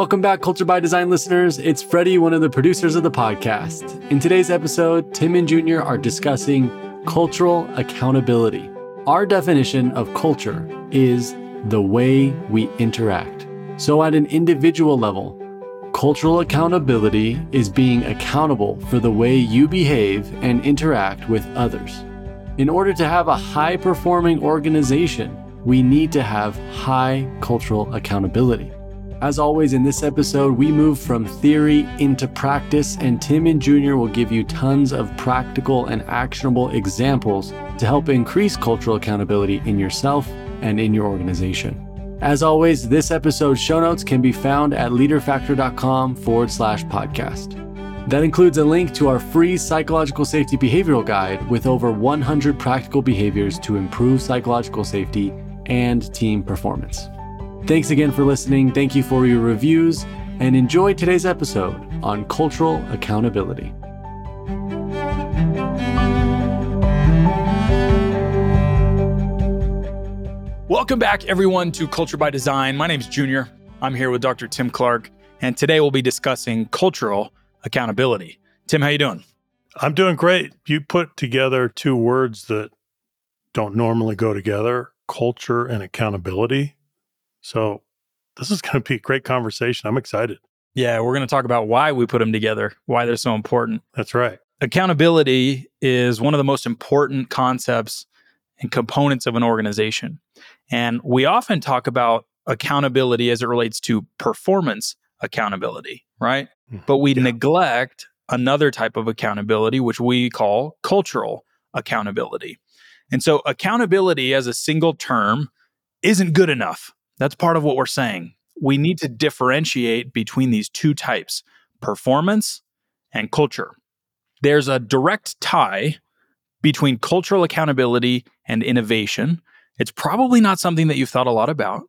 Welcome back, Culture by Design listeners. It's Freddie, one of the producers of the podcast. In today's episode, Tim and Junior are discussing cultural accountability. Our definition of culture is the way we interact. So at an individual level, cultural accountability is being accountable for the way you behave and interact with others. In order to have a high-performing organization, we need to have high cultural accountability. As always, in this episode, we move from theory into practice, and Tim and Junior will give you tons of practical and actionable examples to help increase cultural accountability in yourself and in your organization. As always, this episode's show notes can be found at leaderfactor.com/podcast. That includes a link to our free psychological safety behavioral guide with over 100 practical behaviors to improve psychological safety and team performance. Thanks again for listening. Thank you for your reviews, and enjoy today's episode on cultural accountability. Welcome back, everyone, to Culture by Design. My name's Junior. I'm here with Dr. Tim Clark, and today we'll be discussing cultural accountability. Tim, how you doing? I'm doing great. You put together two words that don't normally go together, culture and accountability. So this is going to be a great conversation. I'm excited. Yeah, we're going to talk about why we put them together, why they're so important. That's right. Accountability is one of the most important concepts and components of an organization. And we often talk about accountability as it relates to performance accountability, right? But we neglect another type of accountability, which we call cultural accountability. And so accountability as a single term isn't good enough. That's part of what we're saying. We need to differentiate between these two types, performance and culture. There's a direct tie between cultural accountability and innovation. It's probably not something that you've thought a lot about.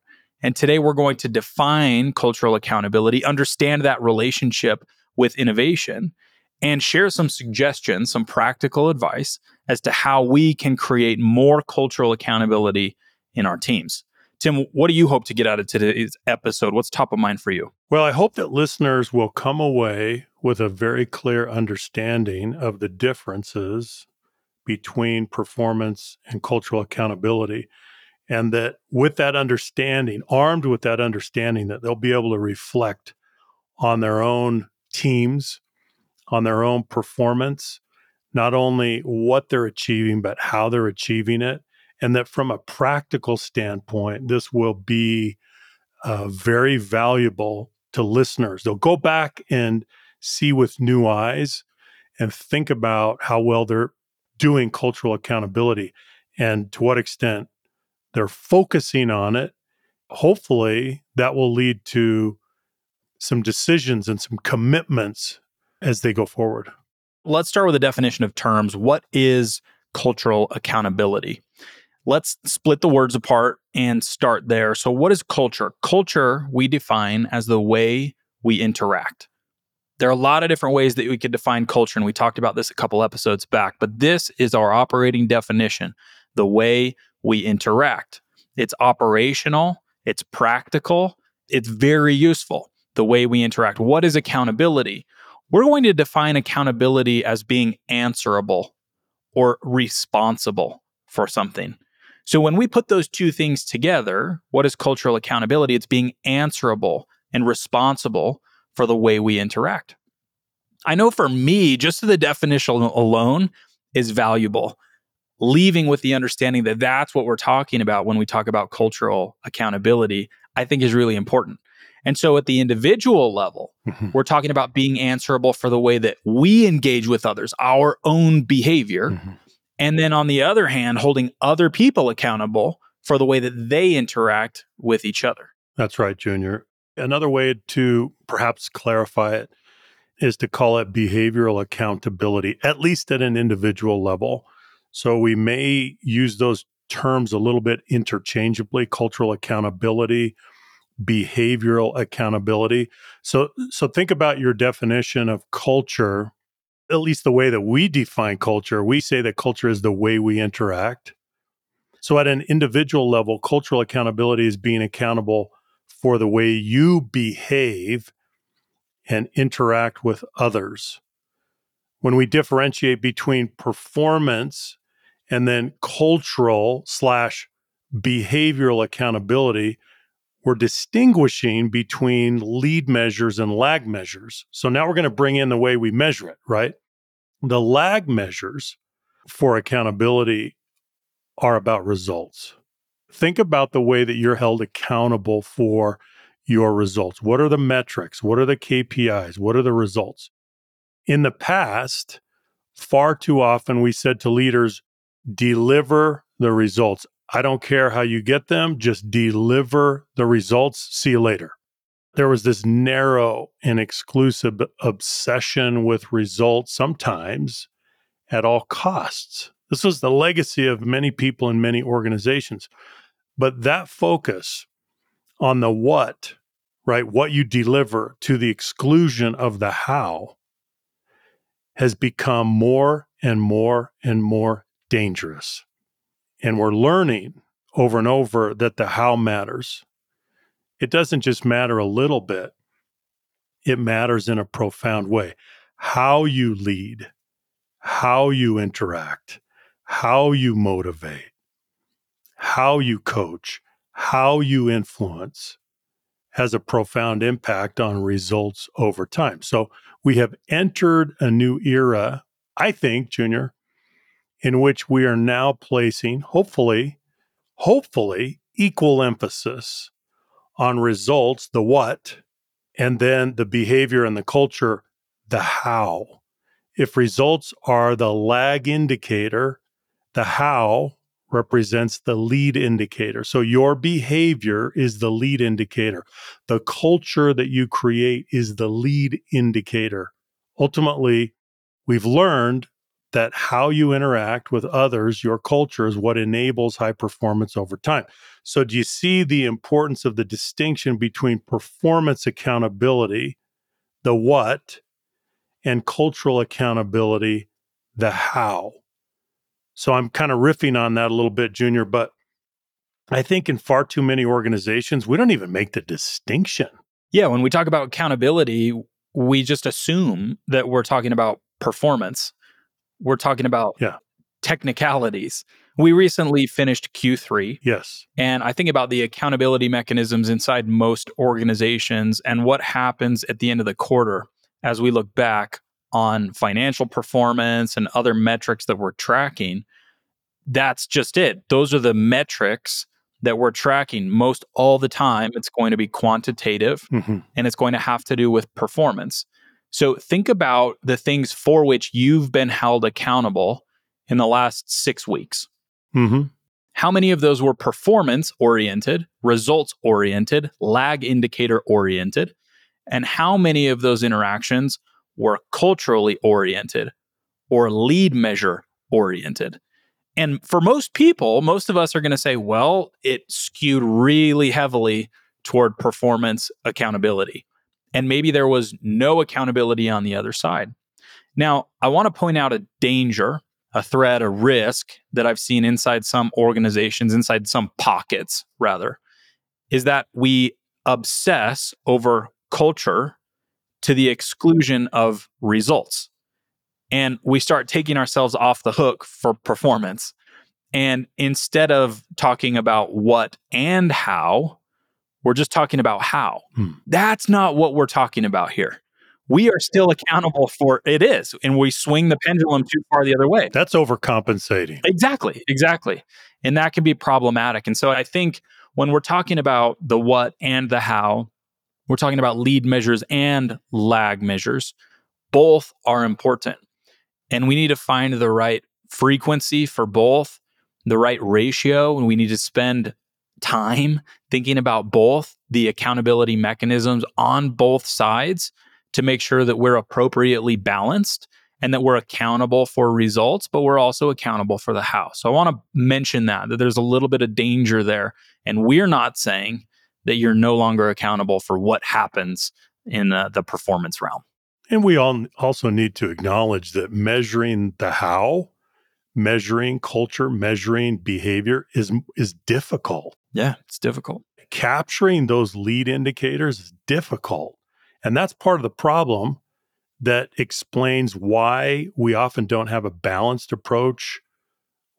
And today we're going to define cultural accountability, understand that relationship with innovation, and share some suggestions, some practical advice as to how we can create more cultural accountability in our teams. Tim, what do you hope to get out of today's episode? What's top of mind for you? Well, I hope that listeners will come away with a very clear understanding of the differences between performance and cultural accountability. And that with that understanding, armed with that understanding, that they'll be able to reflect on their own teams, on their own performance, not only what they're achieving, but how they're achieving it. And that from a practical standpoint, this will be very valuable to listeners. They'll go back and see with new eyes and think about how well they're doing cultural accountability and to what extent they're focusing on it. Hopefully, that will lead to some decisions and some commitments as they go forward. Let's start with a definition of terms. What is cultural accountability? Let's split the words apart and start there. So what is culture? Culture we define as the way we interact. There are a lot of different ways that we could define culture, and we talked about this a couple episodes back, but this is our operating definition, the way we interact. It's operational, it's practical, it's very useful, the way we interact. What is accountability? We're going to define accountability as being answerable or responsible for something. So when we put those two things together, what is cultural accountability? It's being answerable and responsible for the way we interact. I know for me, just the definition alone is valuable. Leaving with the understanding that that's what we're talking about when we talk about cultural accountability, I think is really important. And so at the individual level, we're talking about being answerable for the way that we engage with others, our own behavior. And then on the other hand, holding other people accountable for the way that they interact with each other. That's right, Junior. Another way to perhaps clarify it is to call it behavioral accountability, at least at an individual level. So we may use those terms a little bit interchangeably, cultural accountability, behavioral accountability. So think about your definition of culture, at least the way that we define culture. We say that culture is the way we interact. So at an individual level, cultural accountability is being accountable for the way you behave and interact with others. When we differentiate between performance and then cultural/behavioral accountability, we're distinguishing between lead measures and lag measures. So now we're going to bring in the way we measure it, right? The lag measures for accountability are about results. Think about the way that you're held accountable for your results. What are the metrics? What are the KPIs? What are the results? In the past, far too often we said to leaders, deliver the results. I don't care how you get them, just deliver the results. See you later. There was this narrow and exclusive obsession with results, sometimes at all costs. This was the legacy of many people in many organizations. But that focus on the what, right, what you deliver to the exclusion of the how, has become more and more and more dangerous. And we're learning over and over that the how matters. It doesn't just matter a little bit. It matters in a profound way. How you lead, how you interact, how you motivate, how you coach, how you influence has a profound impact on results over time. So we have entered a new era, I think, Junior, in which we are now placing, hopefully, equal emphasis on results, the what, and then the behavior and the culture, the how. If results are the lag indicator, the how represents the lead indicator. So your behavior is the lead indicator. The culture that you create is the lead indicator. Ultimately, we've learned that how you interact with others, your culture, is what enables high performance over time. So do you see the importance of the distinction between performance accountability, the what, and cultural accountability, the how? So I'm kind of riffing on that a little bit, Junior, but I think in far too many organizations, we don't even make the distinction. Yeah, when we talk about accountability, we just assume that we're talking about performance. We're talking about technicalities. We recently finished Q3. Yes. And I think about the accountability mechanisms inside most organizations and what happens at the end of the quarter as we look back on financial performance and other metrics that we're tracking. That's just it. Those are the metrics that we're tracking most all the time. It's going to be quantitative and it's going to have to do with performance. So think about the things for which you've been held accountable in the last 6 weeks. How many of those were performance-oriented, results-oriented, lag indicator-oriented? And how many of those interactions were culturally oriented or lead measure oriented? And for most people, most of us are going to say, well, it skewed really heavily toward performance accountability. And maybe there was no accountability on the other side. Now, I want to point out a danger, a threat, a risk that I've seen inside some organizations, inside some pockets, rather, is that we obsess over culture to the exclusion of results. And we start taking ourselves off the hook for performance. And instead of talking about what and how, we're just talking about how. That's not what we're talking about here. We are still accountable for it is, and we swing the pendulum too far the other way. That's overcompensating. Exactly. And that can be problematic. And so I think when we're talking about the what and the how, we're talking about lead measures and lag measures. Both are important. And we need to find the right frequency for both, the right ratio, and we need to spend time thinking about both the accountability mechanisms on both sides to make sure that we're appropriately balanced and that we're accountable for results, but we're also accountable for the how. So I want to mention that there's a little bit of danger there. And we're not saying that you're no longer accountable for what happens in the performance realm. And we all also need to acknowledge that measuring the how, measuring culture, measuring behavior is difficult. Yeah, it's difficult. capturing those lead indicators is difficult. And that's part of the problem that explains why we often don't have a balanced approach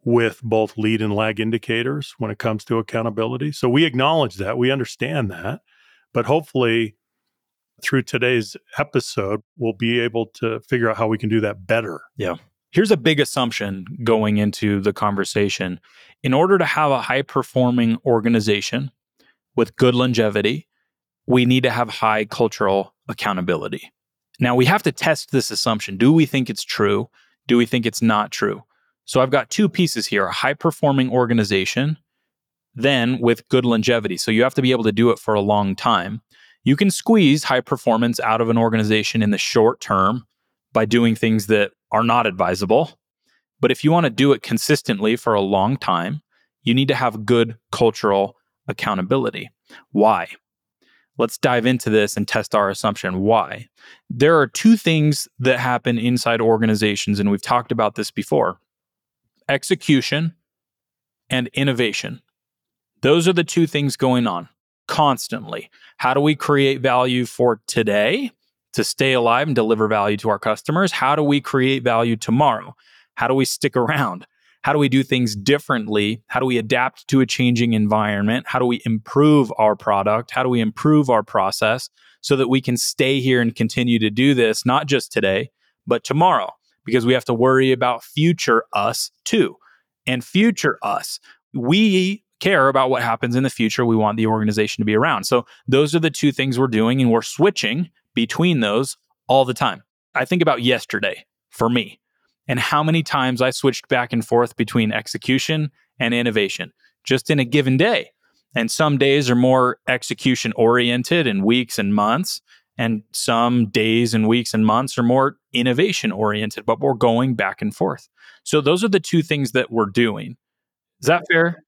with both lead and lag indicators when it comes to accountability. So we acknowledge that, we understand that, but hopefully through today's episode, we'll be able to figure out how we can do that better. Yeah. Here's a big assumption going into the conversation. In order to have a high-performing organization with good longevity, we need to have high cultural accountability. Now, we have to test this assumption. Do we think it's true? Do we think it's not true? So I've got two pieces here, a high-performing organization, then with good longevity. So you have to be able to do it for a long time. You can squeeze high performance out of an organization in the short term by doing things that are not advisable. But if you want to do it consistently for a long time, you need to have good cultural accountability. Why? Let's dive into this and test our assumption. Why? There are two things that happen inside organizations, and we've talked about this before. Execution and innovation. Those are the two things going on constantly. How do we create value for today to stay alive and deliver value to our customers? How do we create value tomorrow? How do we stick around? How do we do things differently? How do we adapt to a changing environment? How do we improve our product? How do we improve our process so that we can stay here and continue to do this, not just today, but tomorrow? Because we have to worry about future us too. And future us, we care about what happens in the future. We want the organization to be around. So those are the two things we're doing, and we're switching between those all the time. I think about yesterday for me and how many times I switched back and forth between execution and innovation just in a given day. And some days are more execution oriented in weeks and months. And some days and weeks and months are more innovation oriented, but we're going back and forth. So those are the two things that we're doing. Is that fair?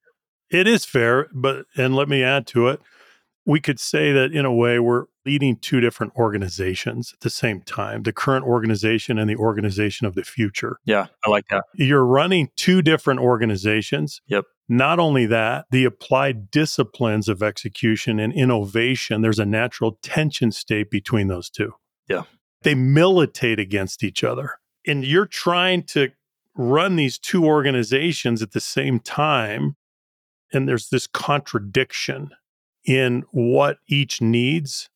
It is fair, but let me add to it. We could say that in a way we're leading two different organizations at the same time, the current organization and the organization of the future. Yeah, I like that. You're running two different organizations. Yep. Not only that, the applied disciplines of execution and innovation, there's a natural tension state between those two. Yeah. They militate against each other. And you're trying to run these two organizations at the same time, and there's this contradiction in what each needs.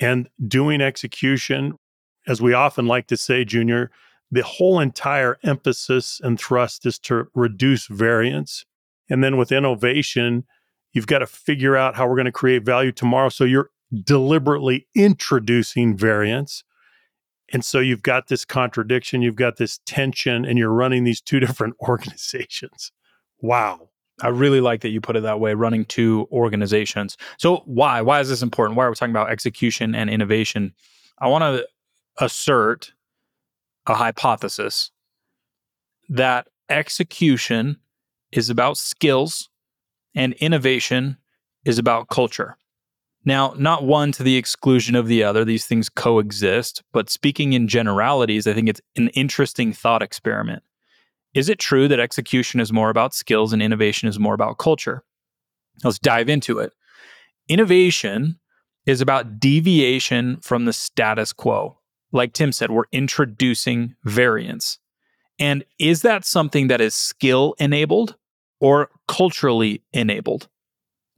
And doing execution, as we often like to say, Junior, the whole entire emphasis and thrust is to reduce variance. And then with innovation, you've got to figure out how we're going to create value tomorrow. So you're deliberately introducing variance. And so you've got this contradiction, you've got this tension, and you're running these two different organizations. Wow. I really like that you put it that way, running two organizations. So why? Why is this important? Why are we talking about execution and innovation? I want to assert a hypothesis that execution is about skills and innovation is about culture. Now, not one to the exclusion of the other. These things coexist. But speaking in generalities, I think it's an interesting thought experiment. Is it true that execution is more about skills and innovation is more about culture? Let's dive into it. Innovation is about deviation from the status quo. Like Tim said, we're introducing variance. And is that something that is skill-enabled or culturally enabled?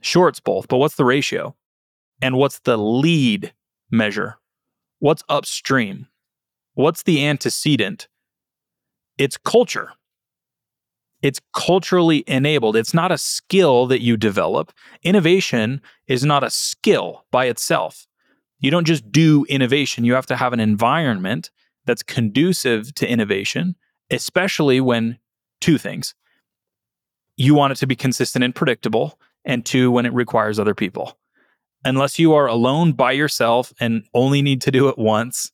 Sure, it's both, but what's the ratio? And what's the lead measure? What's upstream? What's the antecedent? It's culture. It's culturally enabled. It's not a skill that you develop. Innovation is not a skill by itself. You don't just do innovation. You have to have an environment that's conducive to innovation, especially when two things. You want it to be consistent and predictable, and two, when it requires other people. Unless you are alone by yourself and only need to do it once,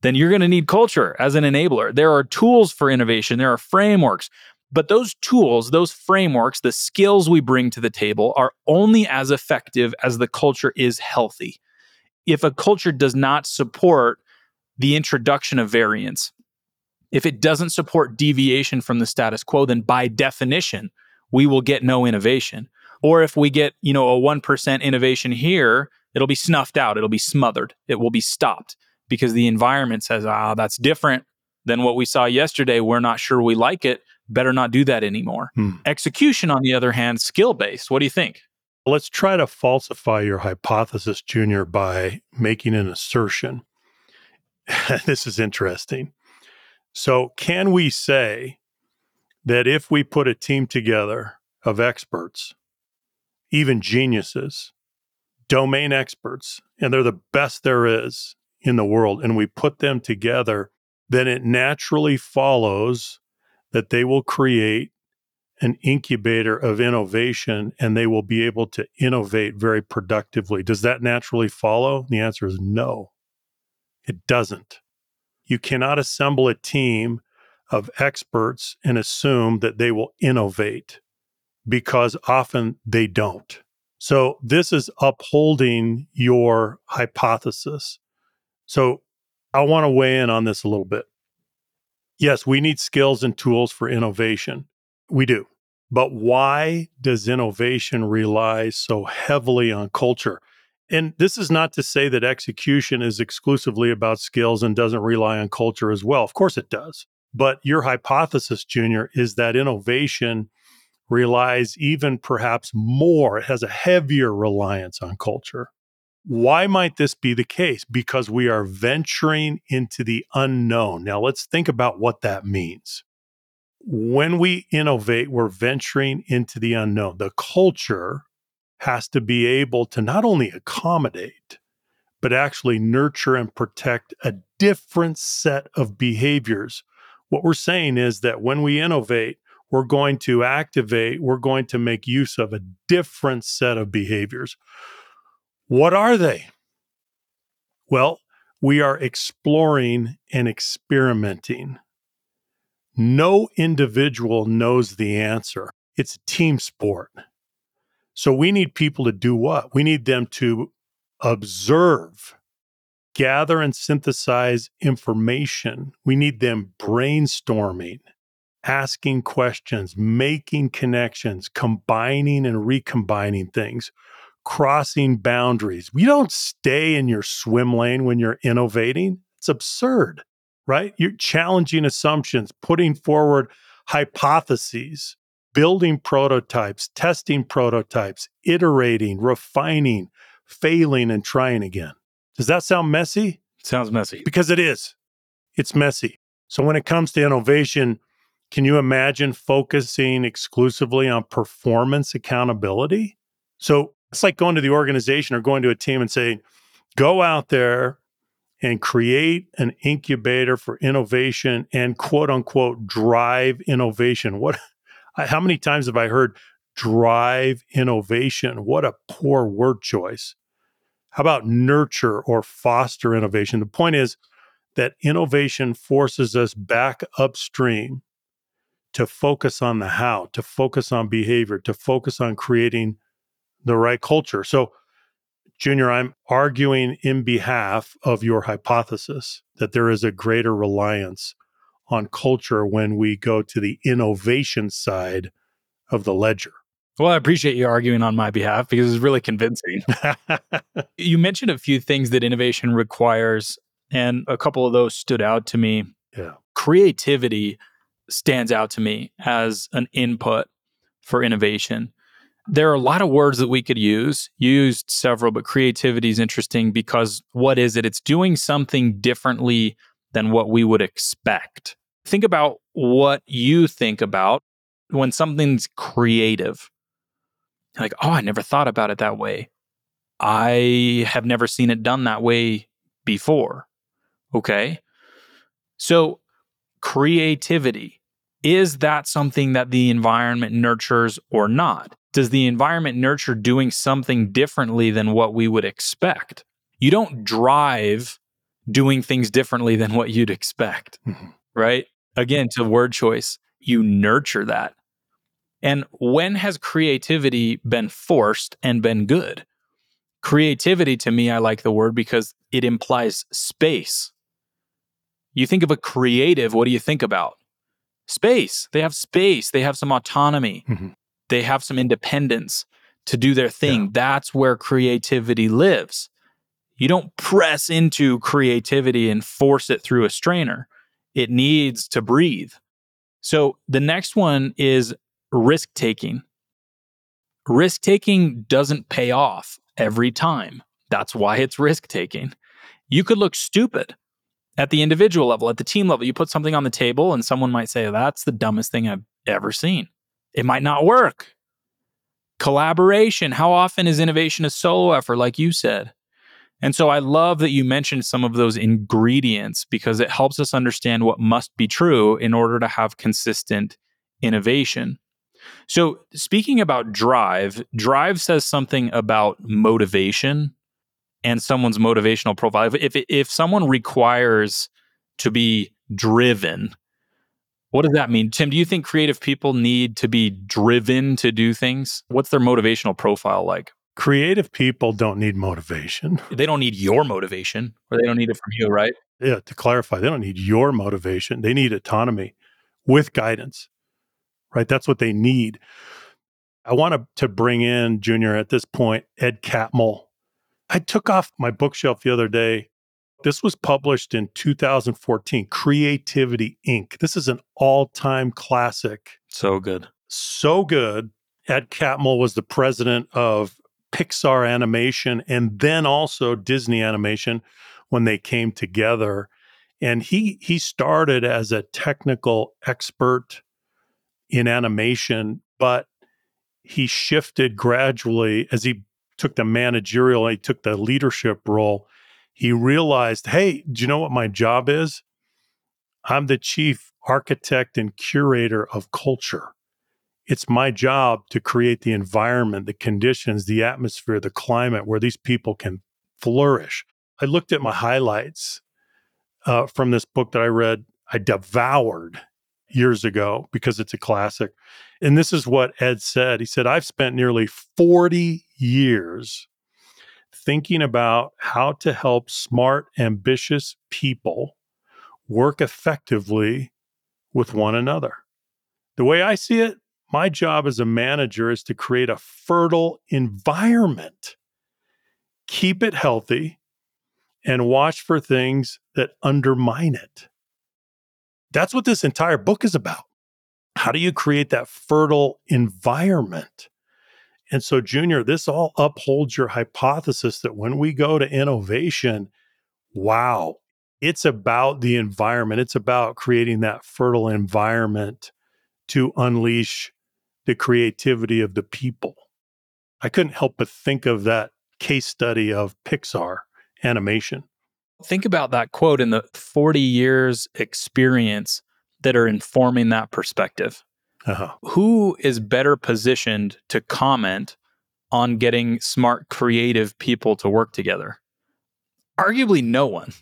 then you're going to need culture as an enabler. There are tools for innovation. There are frameworks. But those tools, those frameworks, the skills we bring to the table are only as effective as the culture is healthy. If a culture does not support the introduction of variance, if it doesn't support deviation from the status quo, then by definition, we will get no innovation. Or if we get, you know, a 1% innovation here, it'll be snuffed out. It'll be smothered. It will be stopped because the environment says, that's different than what we saw yesterday. We're not sure we like it. Better not do that anymore. Execution, on the other hand, skill-based. What do you think? Let's try to falsify your hypothesis, Junior, by making an assertion. This is interesting. So can we say that if we put a team together of experts, even geniuses, domain experts, and they're the best there is in the world, and we put them together, then it naturally follows that they will create an incubator of innovation and they will be able to innovate very productively? Does that naturally follow? The answer is no, it doesn't. You cannot assemble a team of experts and assume that they will innovate, because often they don't. So this is upholding your hypothesis. So I want to weigh in on this a little bit. Yes, we need skills and tools for innovation. We do. But why does innovation rely so heavily on culture? And this is not to say that execution is exclusively about skills and doesn't rely on culture as well. Of course it does. But your hypothesis, Junior, is that innovation relies even perhaps more, it has a heavier reliance on culture. Why might this be the case? Because we are venturing into the unknown. Now, let's think about what that means. When we innovate, we're venturing into the unknown. The culture has to be able to not only accommodate, but actually nurture and protect a different set of behaviors. What we're saying is that when we innovate, we're going to activate, we're going to make use of a different set of behaviors. What are they? Well, we are exploring and experimenting. No individual knows the answer. It's a team sport. So we need people to do what? We need them to observe, gather and synthesize information. We need them brainstorming, asking questions, making connections, combining and recombining things, crossing boundaries. We don't stay in your swim lane when you're innovating. It's absurd, right? You're challenging assumptions, putting forward hypotheses, building prototypes, testing prototypes, iterating, refining, failing, and trying again. Does that sound messy? It sounds messy. Because it is. It's messy. So when it comes to innovation, can you imagine focusing exclusively on performance accountability? So it's like going to the organization or going to a team and saying, go out there and create an incubator for innovation and quote unquote drive innovation. What? How many times have I heard drive innovation? What a poor word choice. How about nurture or foster innovation? The point is that innovation forces us back upstream to focus on the how, to focus on behavior, to focus on creating the right culture. So Junior, I'm arguing in behalf of your hypothesis that there is a greater reliance on culture when we go to the innovation side of the ledger. Well, I appreciate you arguing on my behalf because it's really convincing. You mentioned a few things that innovation requires, and a couple of those stood out to me. Yeah. Creativity stands out to me as an input for innovation. There are a lot of words that we could use. You used several, but creativity is interesting because what is it? It's doing something differently than what we would expect. Think about what you think about when something's creative. Like, oh, I never thought about it that way. I have never seen it done that way before. Okay. So creativity, is that something that the environment nurtures or not? Does the environment nurture doing something differently than what we would expect? You don't drive doing things differently than what you'd expect, right? Again, to word choice, you nurture that. And when has creativity been forced and been good? Creativity, to me, I like the word because it implies space. You think of a creative, what do you think about? Space. They have space. They have some autonomy. They have some independence. to do their thing. Yeah. That's where creativity lives. You don't press into creativity and force it through a strainer. It needs to breathe. So the next one is risk-taking. Risk-taking doesn't pay off every time. That's why it's risk-taking. You could look stupid at the individual level, at the team level. You put something on the table and someone might say, that's the dumbest thing I've ever seen. It might not work. Collaboration. How often is innovation a solo effort, like you said? And so I love that you mentioned some of those ingredients, because it helps us understand what must be true in order to have consistent innovation. So speaking about drive says something about motivation and someone's motivational profile. If someone requires to be driven, what does that mean? Tim, do you think creative people need to be driven to do things? What's their motivational profile like? Creative people don't need motivation. They don't need your motivation, or they don't need it from you, right? Yeah, to clarify, they don't need your motivation. They need autonomy with guidance, right? That's what they need. I want to bring in, Junior, at this point, Ed Catmull. I took off my bookshelf the other day. This was published in 2014, Creativity Inc. This is an all-time classic. So good. So good. Ed Catmull was the president of Pixar Animation, and then also Disney Animation when they came together. And he started as a technical expert in animation, but he shifted gradually as he took the managerial, he took the leadership role. He realized, hey, do you know what my job is? I'm the chief architect and curator of culture. It's my job to create the environment, the conditions, the atmosphere, the climate where these people can flourish. I looked at my highlights from this book that I read, I devoured years ago because it's a classic. And this is what Ed said. He said, I've spent nearly 40 years thinking about how to help smart, ambitious people work effectively with one another. The way I see it, my job as a manager is to create a fertile environment, keep it healthy, and watch for things that undermine it. That's what this entire book is about. How do you create that fertile environment? And so, Junior, this all upholds your hypothesis that when we go to innovation, wow, it's about the environment. It's about creating that fertile environment to unleash the creativity of the people. I couldn't help but think of that case study of Pixar Animation. Think about that quote and the 40 years experience that are informing that perspective. Uh-huh. Who is better positioned to comment on getting smart, creative people to work together? Arguably no one.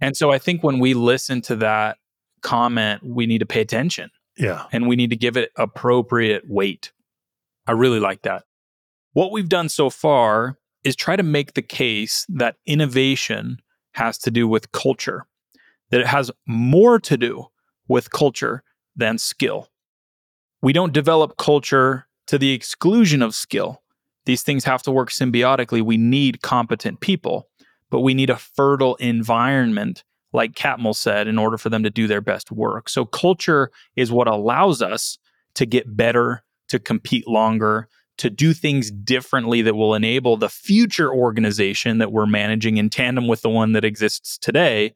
And so I think when we listen to that comment, we need to pay attention. Yeah. And we need to give it appropriate weight. I really like that. What we've done so far is try to make the case that innovation has to do with culture, that it has more to do with culture than skill. We don't develop culture to the exclusion of skill. These things have to work symbiotically. We need competent people, but we need a fertile environment, like Catmull said, in order for them to do their best work. So culture is what allows us to get better, to compete longer, to do things differently that will enable the future organization that we're managing in tandem with the one that exists today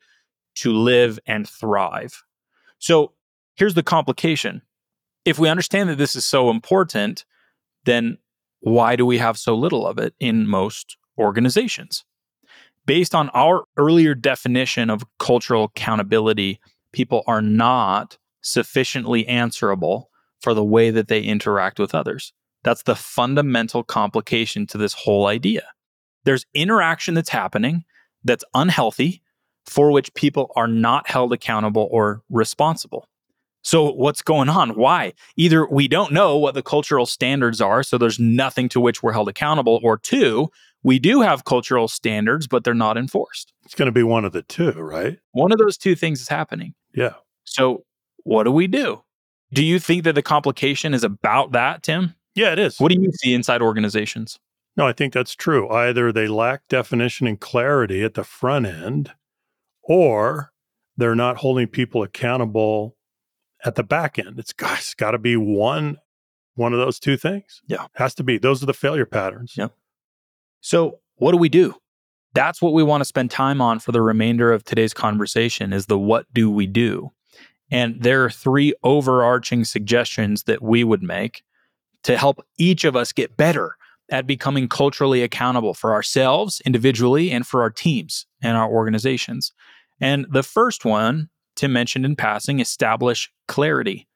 to live and thrive. So here's the complication. If we understand that this is so important, then why do we have so little of it in most organizations? Based on our earlier definition of cultural accountability, people are not sufficiently answerable for the way that they interact with others. That's the fundamental complication to this whole idea. There's interaction that's happening that's unhealthy, for which people are not held accountable or responsible. So what's going on? Why? Either we don't know what the cultural standards are, so there's nothing to which we're held accountable, or two, we do have cultural standards, but they're not enforced. It's going to be one of the two, right? One of those two things is happening. Yeah. So what do we do? Do you think that the complication is about that, Tim? Yeah, it is. What do you see inside organizations? No, I think that's true. Either they lack definition and clarity at the front end, or they're not holding people accountable at the back end. It's got to be one of those two things. Yeah. Has to be. Those are the failure patterns. Yeah. So what do we do? That's what we want to spend time on for the remainder of today's conversation is the what do we do? And there are three overarching suggestions that we would make to help each of us get better at becoming culturally accountable for ourselves individually and for our teams and our organizations. And the first one, Tim mentioned in passing, establish clarity.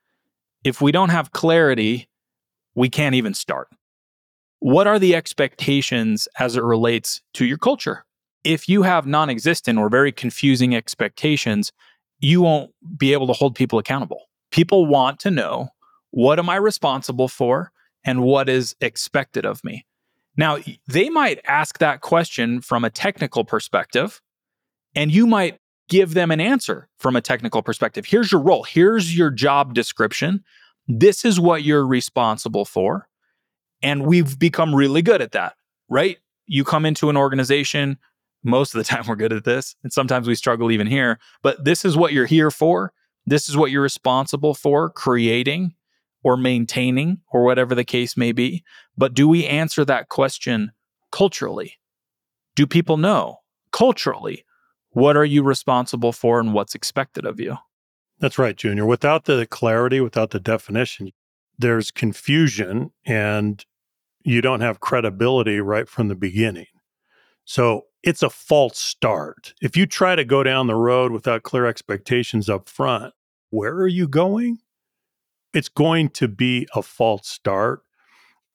If we don't have clarity, we can't even start. What are the expectations as it relates to your culture? If you have non-existent or very confusing expectations, you won't be able to hold people accountable. People want to know, what am I responsible for and what is expected of me? Now, they might ask that question from a technical perspective, and you might give them an answer from a technical perspective. Here's your role. Here's your job description. This is what you're responsible for. And we've become really good at that, right? You come into an organization, most of the time we're good at this, and sometimes we struggle even here, but this is what you're here for. This is what you're responsible for creating or maintaining or whatever the case may be. But do we answer that question culturally? Do people know culturally? What are you responsible for and what's expected of you? That's right, Junior. Without the clarity, without the definition, there's confusion and you don't have credibility right from the beginning. So it's a false start. If you try to go down the road without clear expectations up front, where are you going? It's going to be a false start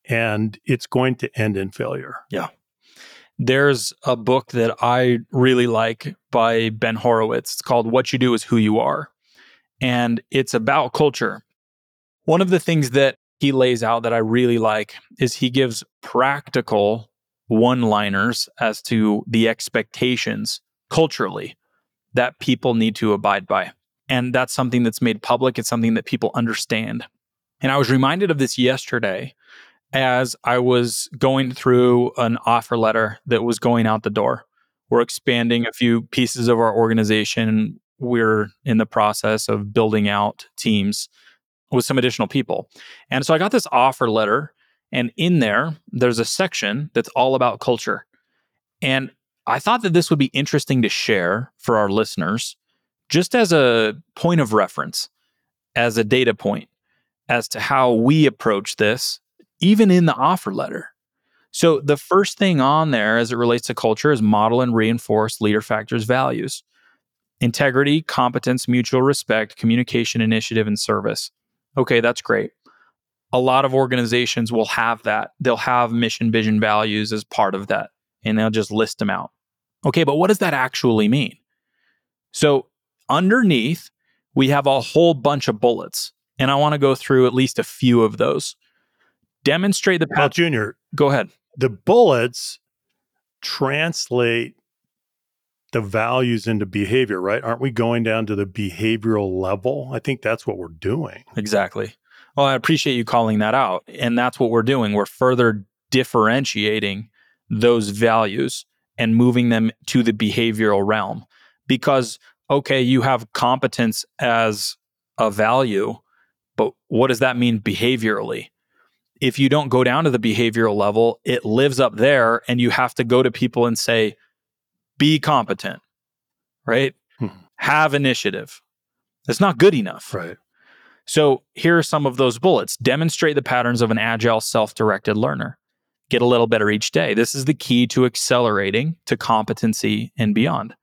and it's going to end in failure. Yeah. There's a book that I really like by Ben Horowitz. It's called What You Do Is Who You Are. And it's about culture. One of the things that he lays out that I really like is he gives practical one-liners as to the expectations culturally that people need to abide by. And that's something that's made public. It's something that people understand. And I was reminded of this yesterday as I was going through an offer letter that was going out the door. We're expanding a few pieces of our organization. We're in the process of building out teams with some additional people. And so I got this offer letter, and in there's a section that's all about culture. And I thought that this would be interesting to share for our listeners, just as a point of reference, as a data point, as to how we approach this, even in the offer letter. So the first thing on there as it relates to culture is model and reinforce LeaderFactor's values: integrity, competence, mutual respect, communication, initiative, and service. Okay, that's great. A lot of organizations will have that. They'll have mission, vision, values as part of that, and they'll just list them out. Okay, but what does that actually mean? So underneath, we have a whole bunch of bullets, and I want to go through at least a few of those. Demonstrate the path. Well, Junior, go ahead. The bullets translate the values into behavior, right? Aren't we going down to the behavioral level? I think that's what we're doing. Exactly. Well, I appreciate you calling that out. And that's what we're doing. We're further differentiating those values and moving them to the behavioral realm. Because, okay, you have competence as a value, but what does that mean behaviorally? If you don't go down to the behavioral level, it lives up there and you have to go to people and say, be competent, right? Have initiative. That's not good enough. Right. So here are some of those bullets. Demonstrate the patterns of an agile, self-directed learner. Get a little better each day. This is the key to accelerating to competency and beyond.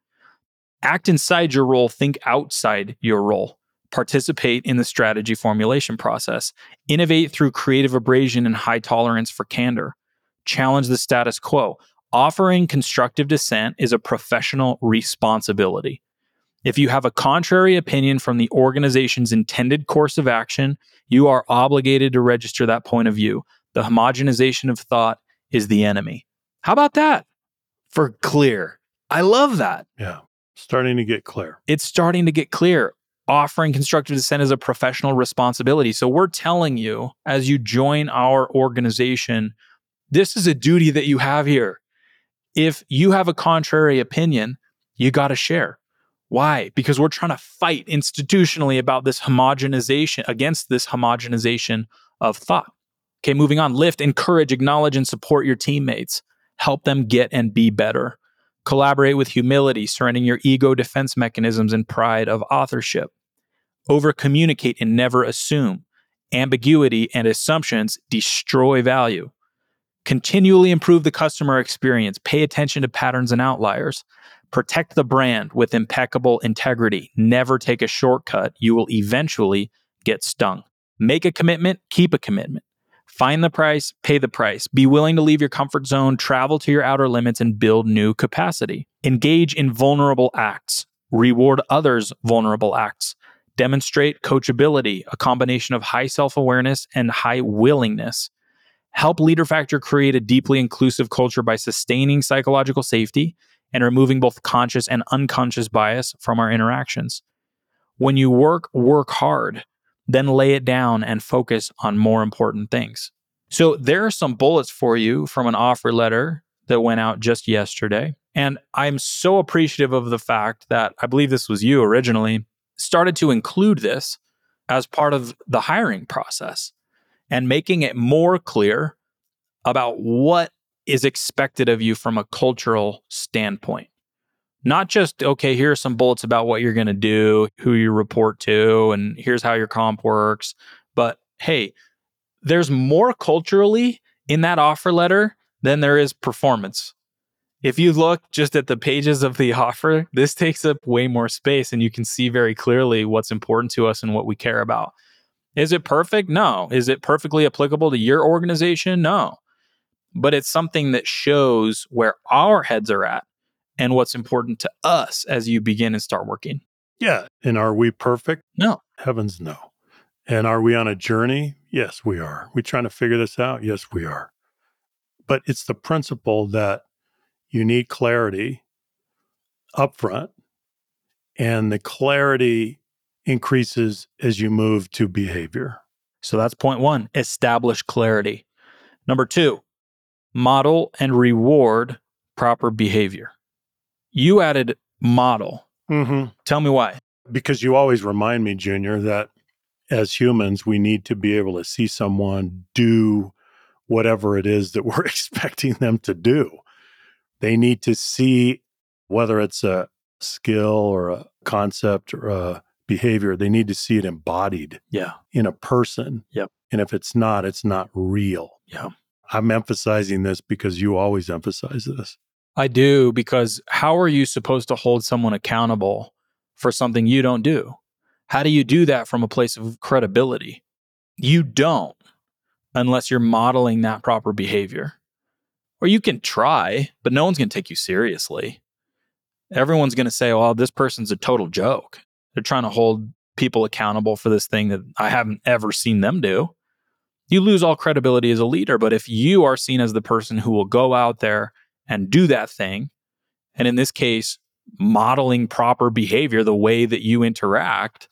Act inside your role. Think outside your role. Participate in the strategy formulation process. Innovate through creative abrasion and high tolerance for candor. Challenge the status quo. Offering constructive dissent is a professional responsibility. If you have a contrary opinion from the organization's intended course of action, you are obligated to register that point of view. The homogenization of thought is the enemy. How about that? For clear. I love that. Yeah. Starting to get clear. It's starting to get clear. offering constructive dissent as a professional responsibility. So we're telling you, as you join our organization, this is a duty that you have here. If you have a contrary opinion, you got to share. Why? Because we're trying to fight institutionally about this homogenization, against this homogenization of thought. Okay, moving on. Lift, encourage, acknowledge, and support your teammates. Help them get and be better. Collaborate with humility, surrendering your ego defense mechanisms and pride of authorship. Over-communicate and never assume. Ambiguity and assumptions destroy value. Continually improve the customer experience. Pay attention to patterns and outliers. Protect the brand with impeccable integrity. Never take a shortcut. You will eventually get stung. Make a commitment. Keep a commitment. Find the price, pay the price. Be willing to leave your comfort zone, travel to your outer limits, and build new capacity. Engage in vulnerable acts. Reward others' vulnerable acts. Demonstrate coachability, a combination of high self-awareness and high willingness. Help LeaderFactor create a deeply inclusive culture by sustaining psychological safety and removing both conscious and unconscious bias from our interactions. When you work hard. Then lay it down and focus on more important things. So there are some bullets for you from an offer letter that went out just yesterday. And I'm so appreciative of the fact that, I believe this was you originally, started to include this as part of the hiring process and making it more clear about what is expected of you from a cultural standpoint. Not just, okay, here are some bullets about what you're going to do, who you report to, and here's how your comp works. But hey, there's more culturally in that offer letter than there is performance. If you look just at the pages of the offer, this takes up way more space, and you can see very clearly what's important to us and what we care about. Is it perfect? No. Is it perfectly applicable to your organization? No. But it's something that shows where our heads are at and what's important to us as you begin and start working. Yeah. And are we perfect? No. Heavens, no. And are we on a journey? Yes, we are. We trying to figure this out? Yes, we are. But it's the principle that you need clarity upfront, and the clarity increases as you move to behavior. So that's point one, establish clarity. Number two, model and reward proper behavior. You added model. Mm-hmm. Tell me why. Because you always remind me, Junior, that as humans, we need to be able to see someone do whatever it is that we're expecting them to do. They need to see, whether it's a skill or a concept or a behavior, they need to see it embodied in a person. Yep. And if it's not, it's not real. Yeah. I'm emphasizing this because you always emphasize this. I do, because how are you supposed to hold someone accountable for something you don't do? How do you do that from a place of credibility? You don't, unless you're modeling that proper behavior. Or you can try, but no one's going to take you seriously. Everyone's going to say, well, this person's a total joke. They're trying to hold people accountable for this thing that I haven't ever seen them do. You lose all credibility as a leader, but if you are seen as the person who will go out there and do that thing, and in this case, modeling proper behavior, the way that you interact,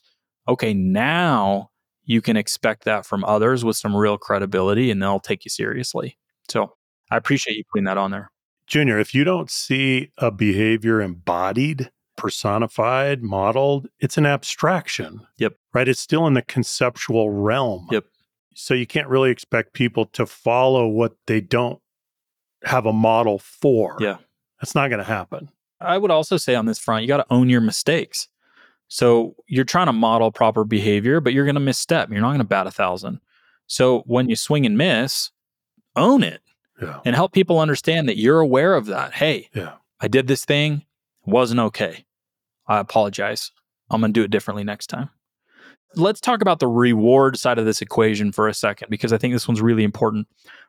okay, now you can expect that from others with some real credibility, and they'll take you seriously. So I appreciate you putting that on there. Junior, if you don't see a behavior embodied, personified, modeled, it's an abstraction. Yep. Right? It's still in the conceptual realm. Yep. So you can't really expect people to follow what they don't have a model for. Yeah. That's not going to happen. I would also say on this front, you got to own your mistakes. So you're trying to model proper behavior, but you're going to misstep. You're not going to bat 1,000. So when you swing and miss, own it. Yeah. And help people understand that you're aware of that. Hey, I did this thing. It wasn't okay. I apologize. I'm going to do it differently next time. Let's talk about the reward side of this equation for a second, because I think this one's really important.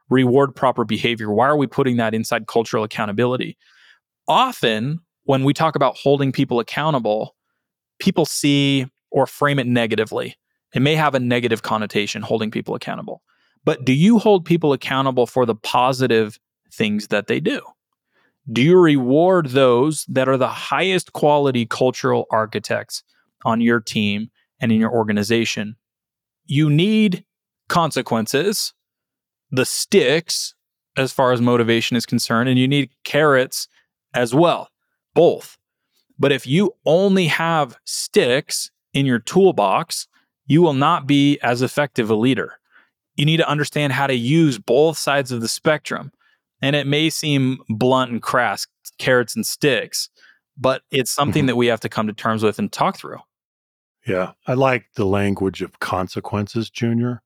Reward proper behavior. Why are we putting that inside cultural accountability? Often, when we talk about holding people accountable, people see or frame it negatively. It may have a negative connotation, holding people accountable. But do you hold people accountable for the positive things that they do? Do you reward those that are the highest quality cultural architects on your team and in your organization. You need consequences, the sticks, as far as motivation is concerned, and you need carrots as well, both. But if you only have sticks in your toolbox, you will not be as effective a leader. You need to understand how to use both sides of the spectrum. And it may seem blunt and crass, carrots and sticks, but it's something that we have to come to terms with and talk through. Yeah. I like the language of consequences, Junior.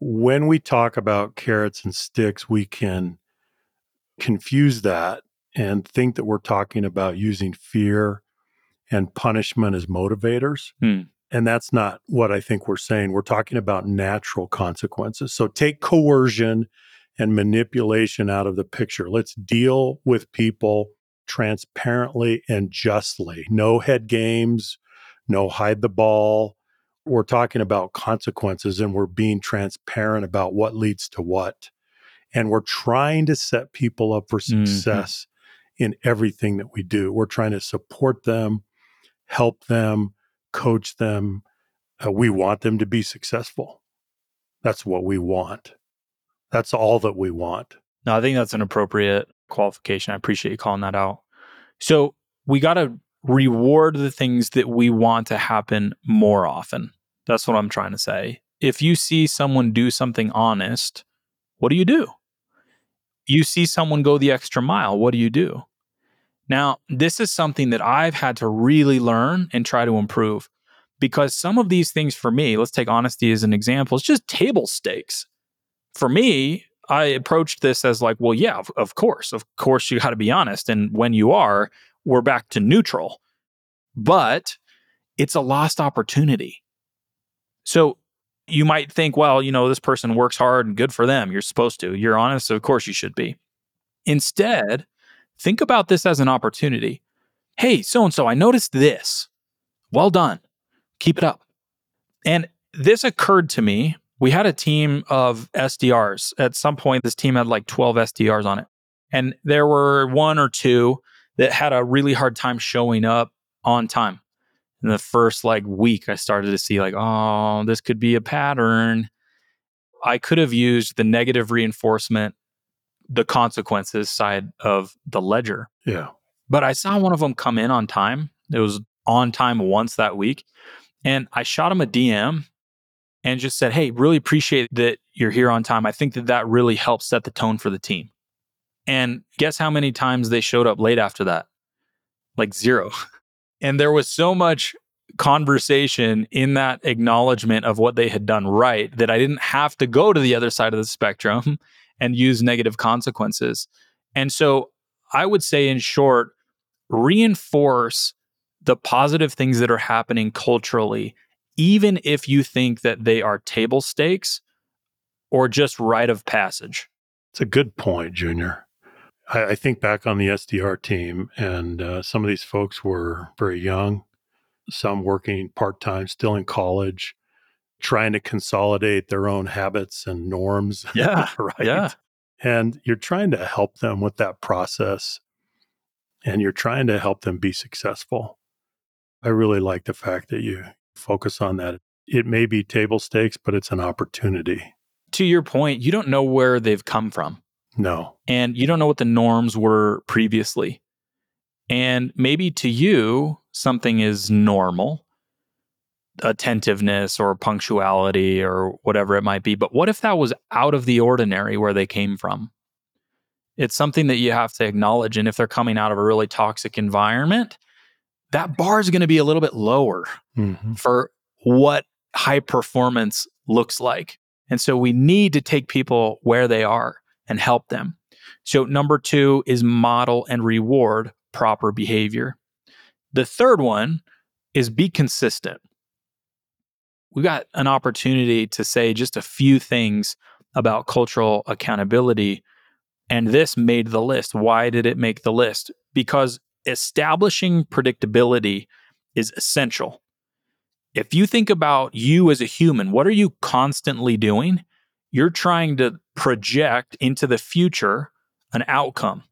When we talk about carrots and sticks, we can confuse that and think that we're talking about using fear and punishment as motivators. And that's not what I think we're saying. We're talking about natural consequences. So take coercion and manipulation out of the picture. Let's deal with people transparently and justly. No head games, no hide the ball. We're talking about consequences, and we're being transparent about what leads to what. And we're trying to set people up for success in everything that we do. We're trying to support them, help them, coach them. We want them to be successful. That's what we want. That's all that we want. No, I think that's an appropriate qualification. I appreciate you calling that out. So we got to reward the things that we want to happen more often. That's what I'm trying to say. If you see someone do something honest, what do? You see someone go the extra mile, what do you do? Now, this is something that I've had to really learn and try to improve, because some of these things for me, let's take honesty as an example, it's just table stakes. For me, I approached this as like, well, yeah, of course you got to be honest. And when you are, we're back to neutral, but it's a lost opportunity. So you might think, well, you know, this person works hard and good for them. You're supposed to. You're honest, so of course you should be. Instead, think about this as an opportunity. Hey, so-and-so, I noticed this. Well done. Keep it up. And this occurred to me. We had a team of SDRs. At some point, this team had like 12 SDRs on it. And there were one or two that had a really hard time showing up on time. In the first week, I started to see this could be a pattern. I could have used the negative reinforcement, the consequences side of the ledger. Yeah. But I saw one of them come in on time. It was on time once that week. And I shot him a DM and just said, hey, really appreciate that you're here on time. I think that really helps set the tone for the team. And guess how many times they showed up late after that? Like zero. And there was so much conversation in that acknowledgement of what they had done right that I didn't have to go to the other side of the spectrum and use negative consequences. And so I would say, in short, reinforce the positive things that are happening culturally, even if you think that they are table stakes or just rite of passage. It's a good point, Junior. I think back on the SDR team, and some of these folks were very young, some working part-time, still in college, trying to consolidate their own habits and norms. Yeah, right. Yeah. And you're trying to help them with that process, and you're trying to help them be successful. I really like the fact that you focus on that. It may be table stakes, but it's an opportunity. To your point, you don't know where they've come from. No. And you don't know what the norms were previously. And maybe to you, something is normal, attentiveness or punctuality or whatever it might be. But what if that was out of the ordinary where they came from? It's something that you have to acknowledge. And if they're coming out of a really toxic environment, that bar is going to be a little bit lower for what high performance looks like. And so we need to take people where they are and help them. So 2 is model and reward proper behavior. The 3 is be consistent. We got an opportunity to say just a few things about cultural accountability, and this made the list. Why did it make the list? Because establishing predictability is essential. If you think about you as a human, what are you constantly doing? You're trying to project into the future an outcome.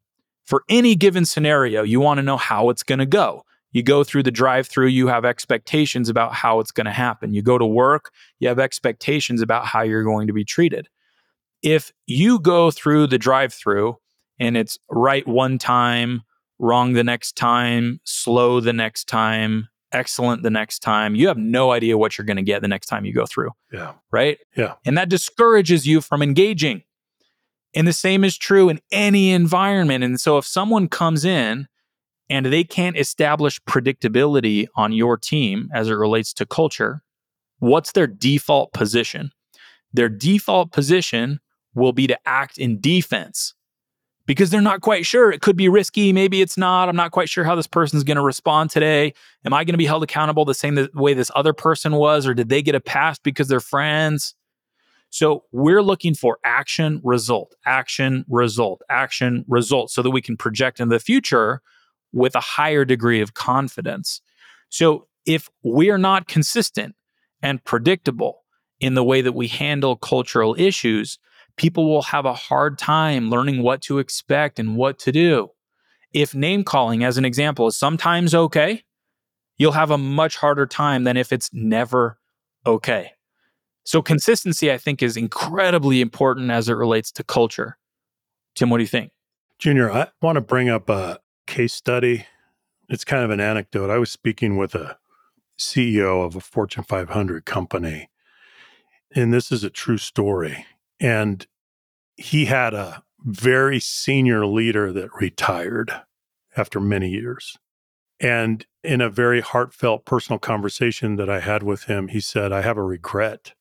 For any given scenario, you want to know how it's going to go. You go through the drive-through, you have expectations about how it's going to happen. You go to work, you have expectations about how you're going to be treated. If you go through the drive-through and it's right one time, wrong the next time, slow the next time, excellent the next time, you have no idea what you're going to get the next time you go through. Yeah. Right? Yeah. And that discourages you from engaging. And the same is true in any environment. And so if someone comes in and they can't establish predictability on your team as it relates to culture, what's their default position? Their default position will be to act in defense because they're not quite sure. It could be risky. Maybe it's not. I'm not quite sure how this person's going to respond today. Am I going to be held accountable the same way this other person was? Or did they get a pass because they're friends? So we're looking for action, result, action, result, action, result, so that we can project into the future with a higher degree of confidence. So if we're not consistent and predictable in the way that we handle cultural issues, people will have a hard time learning what to expect and what to do. If name calling, as an example, is sometimes okay, you'll have a much harder time than if it's never okay. So consistency, I think, is incredibly important as it relates to culture. Tim, what do you think? Junior, I want to bring up a case study. It's kind of an anecdote. I was speaking with a CEO of a Fortune 500 company, and this is a true story. And he had a very senior leader that retired after many years. And in a very heartfelt personal conversation that I had with him, he said, "I have a regret.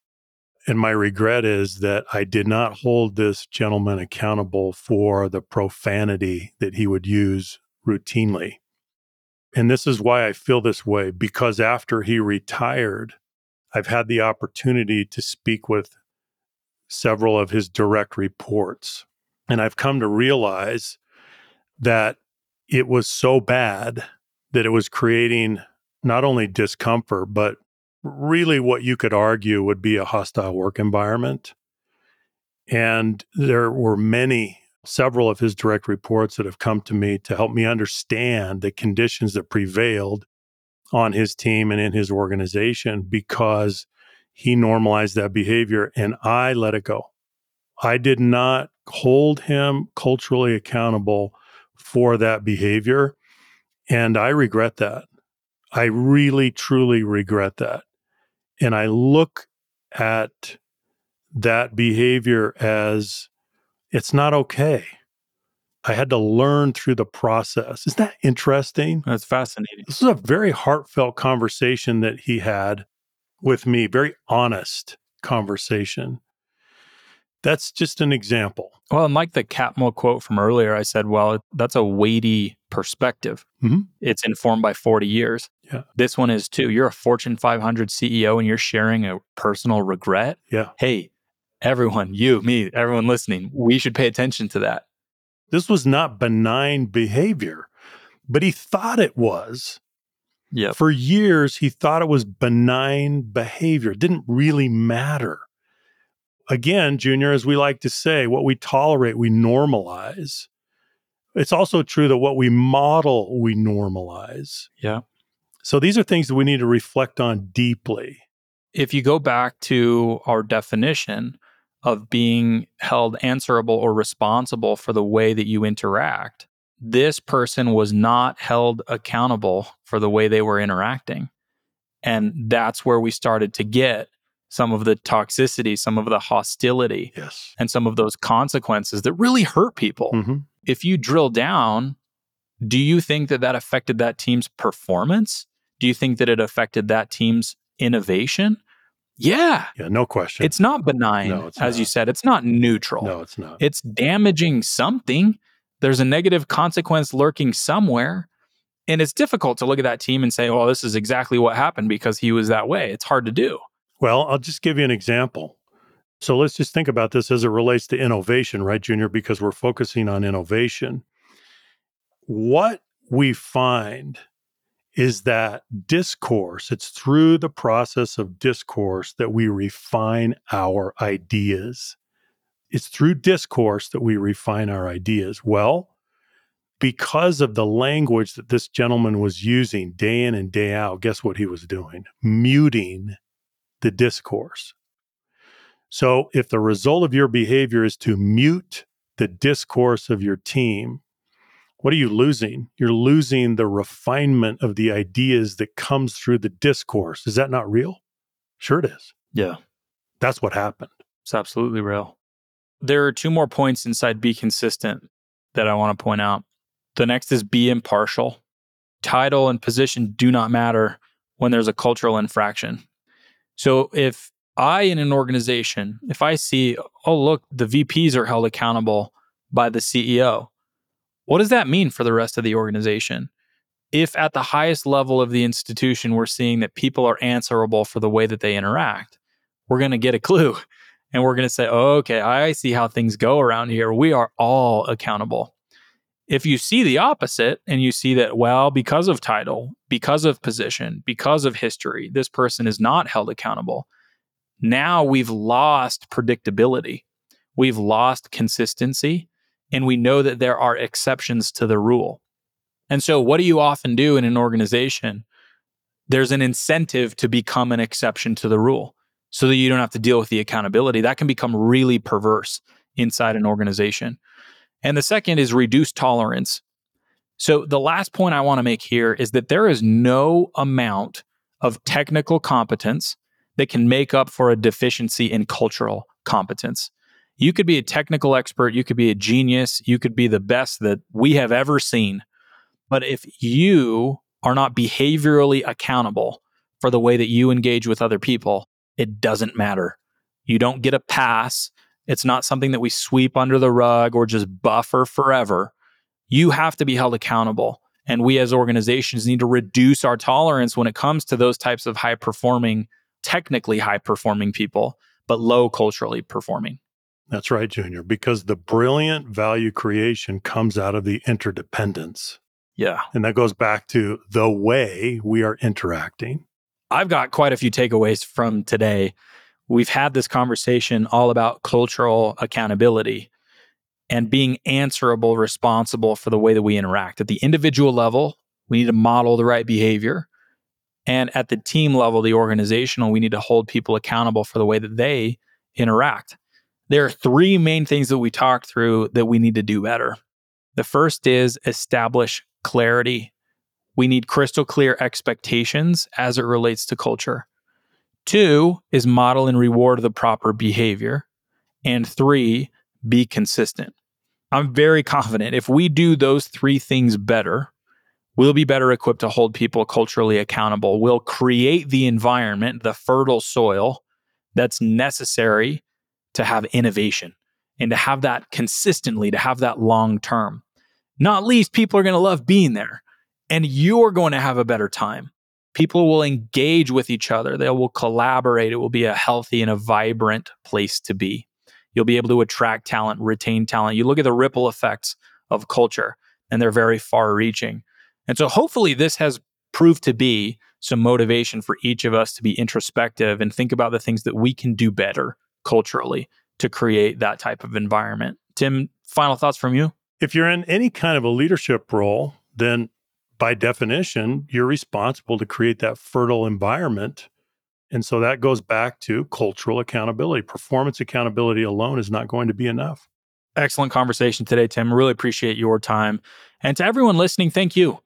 And my regret is that I did not hold this gentleman accountable for the profanity that he would use routinely. And this is why I feel this way, because after he retired, I've had the opportunity to speak with several of his direct reports. And I've come to realize that it was so bad that it was creating not only discomfort, but really what you could argue would be a hostile work environment." And there were several of his direct reports that have come to me to help me understand the conditions that prevailed on his team and in his organization because he normalized that behavior and I let it go. I did not hold him culturally accountable for that behavior. And I regret that. I really, truly regret that. And I look at that behavior as it's not okay. I had to learn through the process. Isn't that interesting? That's fascinating. This is a very heartfelt conversation that he had with me, very honest conversation. That's just an example. Well, and like the Catmull quote from earlier, I said, well, that's a weighty perspective. Mm-hmm. It's informed by 40 years. Yeah. This one is too. You're a Fortune 500 CEO and you're sharing a personal regret. Yeah. Hey, everyone, you, me, everyone listening, we should pay attention to that. This was not benign behavior, but he thought it was. Yeah. For years, he thought it was benign behavior. It didn't really matter. Again, Junior, as we like to say, what we tolerate, we normalize. It's also true that what we model, we normalize. Yeah. So these are things that we need to reflect on deeply. If you go back to our definition of being held answerable or responsible for the way that you interact, this person was not held accountable for the way they were interacting. And that's where we started to get some of the toxicity, some of the hostility, yes, and some of those consequences that really hurt people. Mm-hmm. If you drill down, do you think that affected that team's performance? Do you think that it affected that team's innovation? Yeah. Yeah, no question. It's not benign, as you said. It's not neutral. No, it's not. It's damaging something. There's a negative consequence lurking somewhere. And it's difficult to look at that team and say, well, this is exactly what happened because he was that way. It's hard to do. Well, I'll just give you an example. So let's just think about this as it relates to innovation, right, Junior? Because we're focusing on innovation. What we find is that discourse, it's through the process of discourse that we refine our ideas. It's through discourse that we refine our ideas. Well, because of the language that this gentleman was using day in and day out, guess what he was doing? Muting the discourse. So if the result of your behavior is to mute the discourse of your team, what are you losing? You're losing the refinement of the ideas that comes through the discourse. Is that not real? Sure it is. Yeah. That's what happened. It's absolutely real. There are two more points inside be consistent that I want to point out. The next is be impartial. Title and position do not matter when there's a cultural infraction. So if I, in an organization, if I see, oh, look, the VPs are held accountable by the CEO, what does that mean for the rest of the organization? If at the highest level of the institution, we're seeing that people are answerable for the way that they interact, we're going to get a clue and we're going to say, oh, okay, I see how things go around here. We are all accountable. If you see the opposite and you see that, well, because of title, because of position, because of history, this person is not held accountable. Now we've lost predictability. We've lost consistency. And we know that there are exceptions to the rule. And so what do you often do in an organization? There's an incentive to become an exception to the rule so that you don't have to deal with the accountability. That can become really perverse inside an organization. And the second is reduce tolerance. So the last point I want to make here is that there is no amount of technical competence that can make up for a deficiency in cultural competence. You could be a technical expert, you could be a genius, you could be the best that we have ever seen. But if you are not behaviorally accountable for the way that you engage with other people, it doesn't matter. You don't get a pass. It's not something that we sweep under the rug or just buffer forever. You have to be held accountable. And we as organizations need to reduce our tolerance when it comes to those types of high-performing, technically high-performing people, but low culturally performing. That's right, Junior, because the brilliant value creation comes out of the interdependence. Yeah. And that goes back to the way we are interacting. I've got quite a few takeaways from today. We've had this conversation all about cultural accountability and being answerable, responsible for the way that we interact. At the individual level, we need to model the right behavior. And at the team level, the organizational, we need to hold people accountable for the way that they interact. There are three main things that we talked through that we need to do better. The first is establish clarity. We need crystal clear expectations as it relates to culture. Two is model and reward the proper behavior. And three, be consistent. I'm very confident if we do those three things better, we'll be better equipped to hold people culturally accountable. We'll create the environment, the fertile soil that's necessary to have innovation and to have that consistently, to have that long term. Not least, people are going to love being there and you're going to have a better time. People will engage with each other. They will collaborate. It will be a healthy and a vibrant place to be. You'll be able to attract talent, retain talent. You look at the ripple effects of culture and they're very far reaching. And so hopefully this has proved to be some motivation for each of us to be introspective and think about the things that we can do better culturally to create that type of environment. Tim, final thoughts from you? If you're in any kind of a leadership role, then by definition, you're responsible to create that fertile environment. And so that goes back to cultural accountability. Performance accountability alone is not going to be enough. Excellent conversation today, Tim. Really appreciate your time. And to everyone listening, thank you.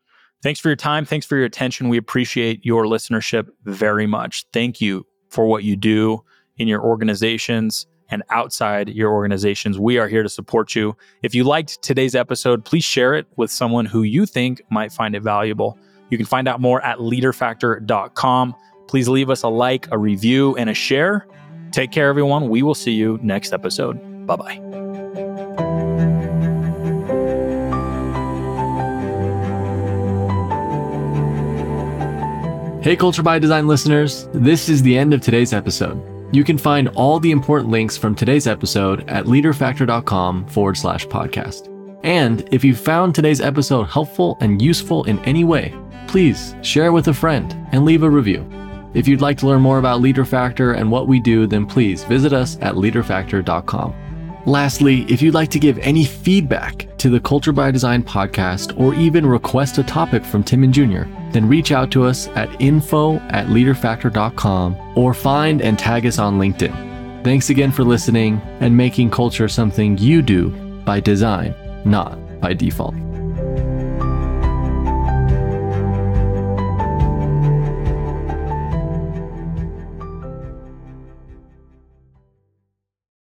Thanks for your time. Thanks for your attention. We appreciate your listenership very much. Thank you for what you do in your organizations and outside your organizations. We are here to support you. If you liked today's episode, please share it with someone who you think might find it valuable. You can find out more at leaderfactor.com. Please leave us a like, a review, and a share. Take care, everyone. We will see you next episode. Bye-bye. Hey, Culture by Design listeners. This is the end of today's episode. You can find all the important links from today's episode at leaderfactor.com/podcast. And if you found today's episode helpful and useful in any way, please share it with a friend and leave a review. If you'd like to learn more about LeaderFactor and what we do, then please visit us at leaderfactor.com. Lastly, if you'd like to give any feedback, to the Culture by Design podcast or even request a topic from Tim and Junior, then reach out to us at info@leaderfactor.com or find and tag us on LinkedIn. Thanks again for listening and making culture something you do by design, not by default.